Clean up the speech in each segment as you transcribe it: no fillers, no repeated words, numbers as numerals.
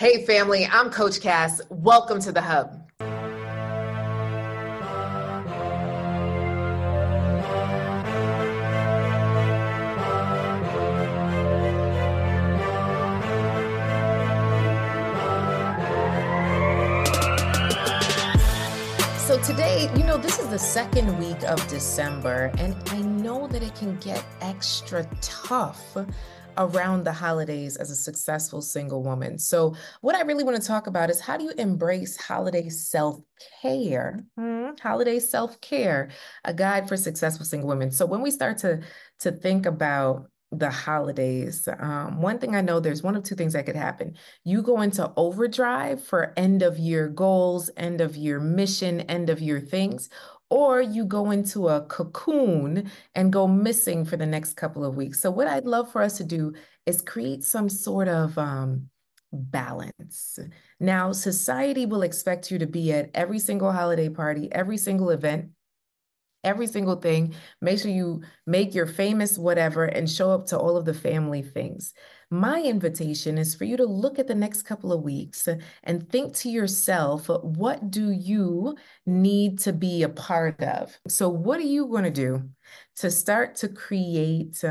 Hey family, I'm Coach Cass. Welcome to The Hub. So today, this is the second week of December, and I know that it can get extra tough around the holidays as a successful single woman. So what I really want to talk about is, how do you embrace holiday self-care? Holiday self-care, a guide for successful single women. So when we start to think about the holidays, one thing I know, there's one of two things that could happen. You go into overdrive for end of year goals, end of year mission, end of year things, or you go into a cocoon and go missing for the next couple of weeks. So what I'd love for us to do is create some sort of balance. Now, society will expect you to be at every single holiday party, every single event, every single thing. Make sure you make your famous whatever and show up to all of the family things. My invitation is for you to look at the next couple of weeks and think to yourself, what do you need to be a part of? So what are you going to do to start to create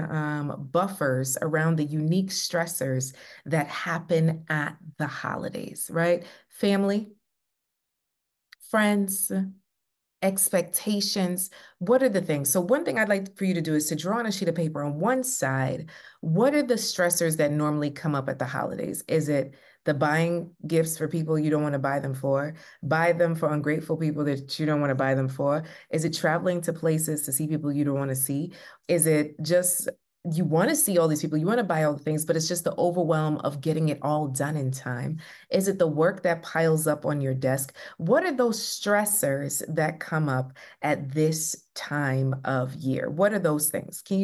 buffers around the unique stressors that happen at the holidays, right? Family, friends, expectations. What are the things? So one thing I'd like for you to do is to draw on a sheet of paper on one side, what are the stressors that normally come up at the holidays? Is it the buying gifts for people you don't want to buy them for? Buy them for ungrateful people that you don't want to buy them for? Is it traveling to places to see people you don't want to see? Is it just you want to see all these people, you want to buy all the things, but it's just the overwhelm of getting it all done in time? Is it the work that piles up on your desk? What are those stressors that come up at this time of year? What are those things? Can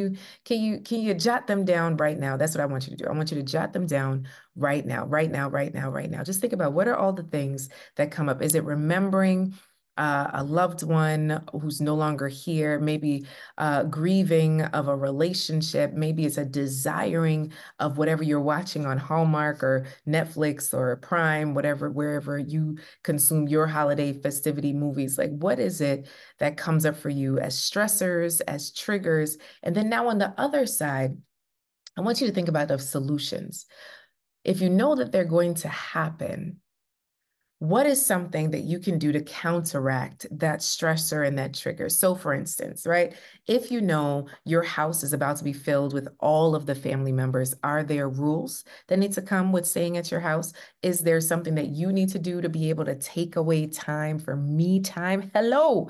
you jot them down right now? That's what I want you to do. I want you to jot them down right now. Just think about, what are all the things that come up? Is it remembering a loved one who's no longer here, maybe grieving of a relationship, maybe it's a desiring of whatever you're watching on Hallmark or Netflix or Prime, whatever, wherever you consume your holiday festivity movies? Like, what is it that comes up for you as stressors, as triggers? And then now on the other side, I want you to think about the solutions. If you know that they're going to happen, what is something that you can do to counteract that stressor and that trigger? So for instance, right, if you know your house is about to be filled with all of the family members, are there rules that need to come with staying at your house? Is there something that you need to do to be able to take away time for me time? Hello.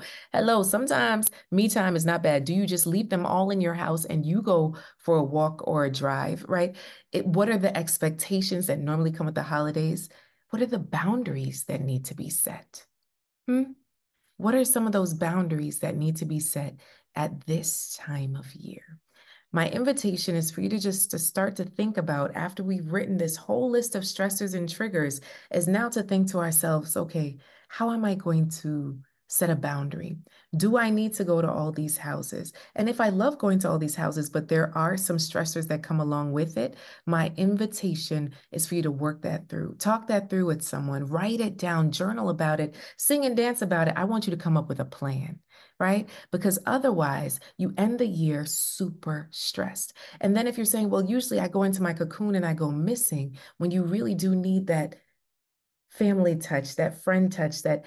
Sometimes me time is not bad. Do you just leave them all in your house and you go for a walk or a drive, right? What are the expectations that normally come with the holidays? What are the boundaries that need to be set? What are some of those boundaries that need to be set at this time of year? My invitation is for you to just to start to think about, after we've written this whole list of stressors and triggers, is now to think to ourselves, okay, how am I going to set a boundary? Do I need to go to all these houses? And if I love going to all these houses, but there are some stressors that come along with it, my invitation is for you to work that through. Talk that through with someone, write it down, journal about it, sing and dance about it. I want you to come up with a plan, right? Because otherwise you end the year super stressed. And then if you're saying, well, usually I go into my cocoon and I go missing, when you really do need that family touch, that friend touch, that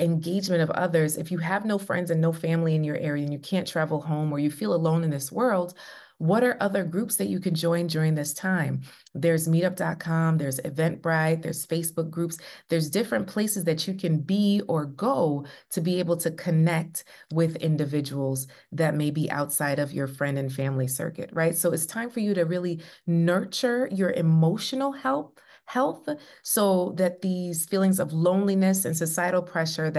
engagement of others. If you have no friends and no family in your area and you can't travel home or you feel alone in this world, what are other groups that you can join during this time? There's meetup.com, there's Eventbrite, there's Facebook groups, there's different places that you can be or go to be able to connect with individuals that may be outside of your friend and family circuit, right? So it's time for you to really nurture your emotional health so that these feelings of loneliness and societal pressure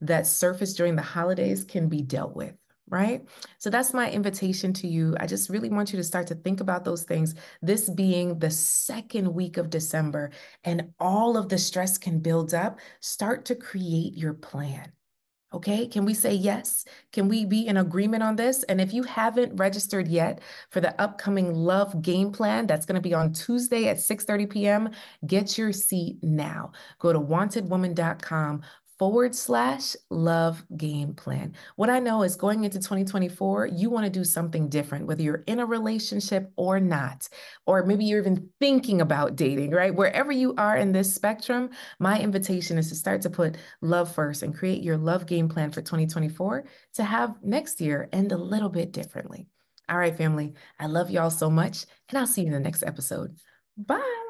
that surface during the holidays can be dealt with, right? So that's my invitation to you. I just really want you to start to think about those things, this being the second week of December, and all of the stress can build up. Start to create your plan. Okay, can we say yes? Can we be in agreement on this? And if you haven't registered yet for the upcoming Love Game Plan, that's going to be on Tuesday at 6:30 p.m., get your seat now. Go to wantedwoman.com/Love Game Plan. What I know is going into 2024, you want to do something different, whether you're in a relationship or not, or maybe you're even thinking about dating, right? Wherever you are in this spectrum, my invitation is to start to put love first and create your Love Game Plan for 2024 to have next year end a little bit differently. All right, family, I love y'all so much, and I'll see you in the next episode. Bye.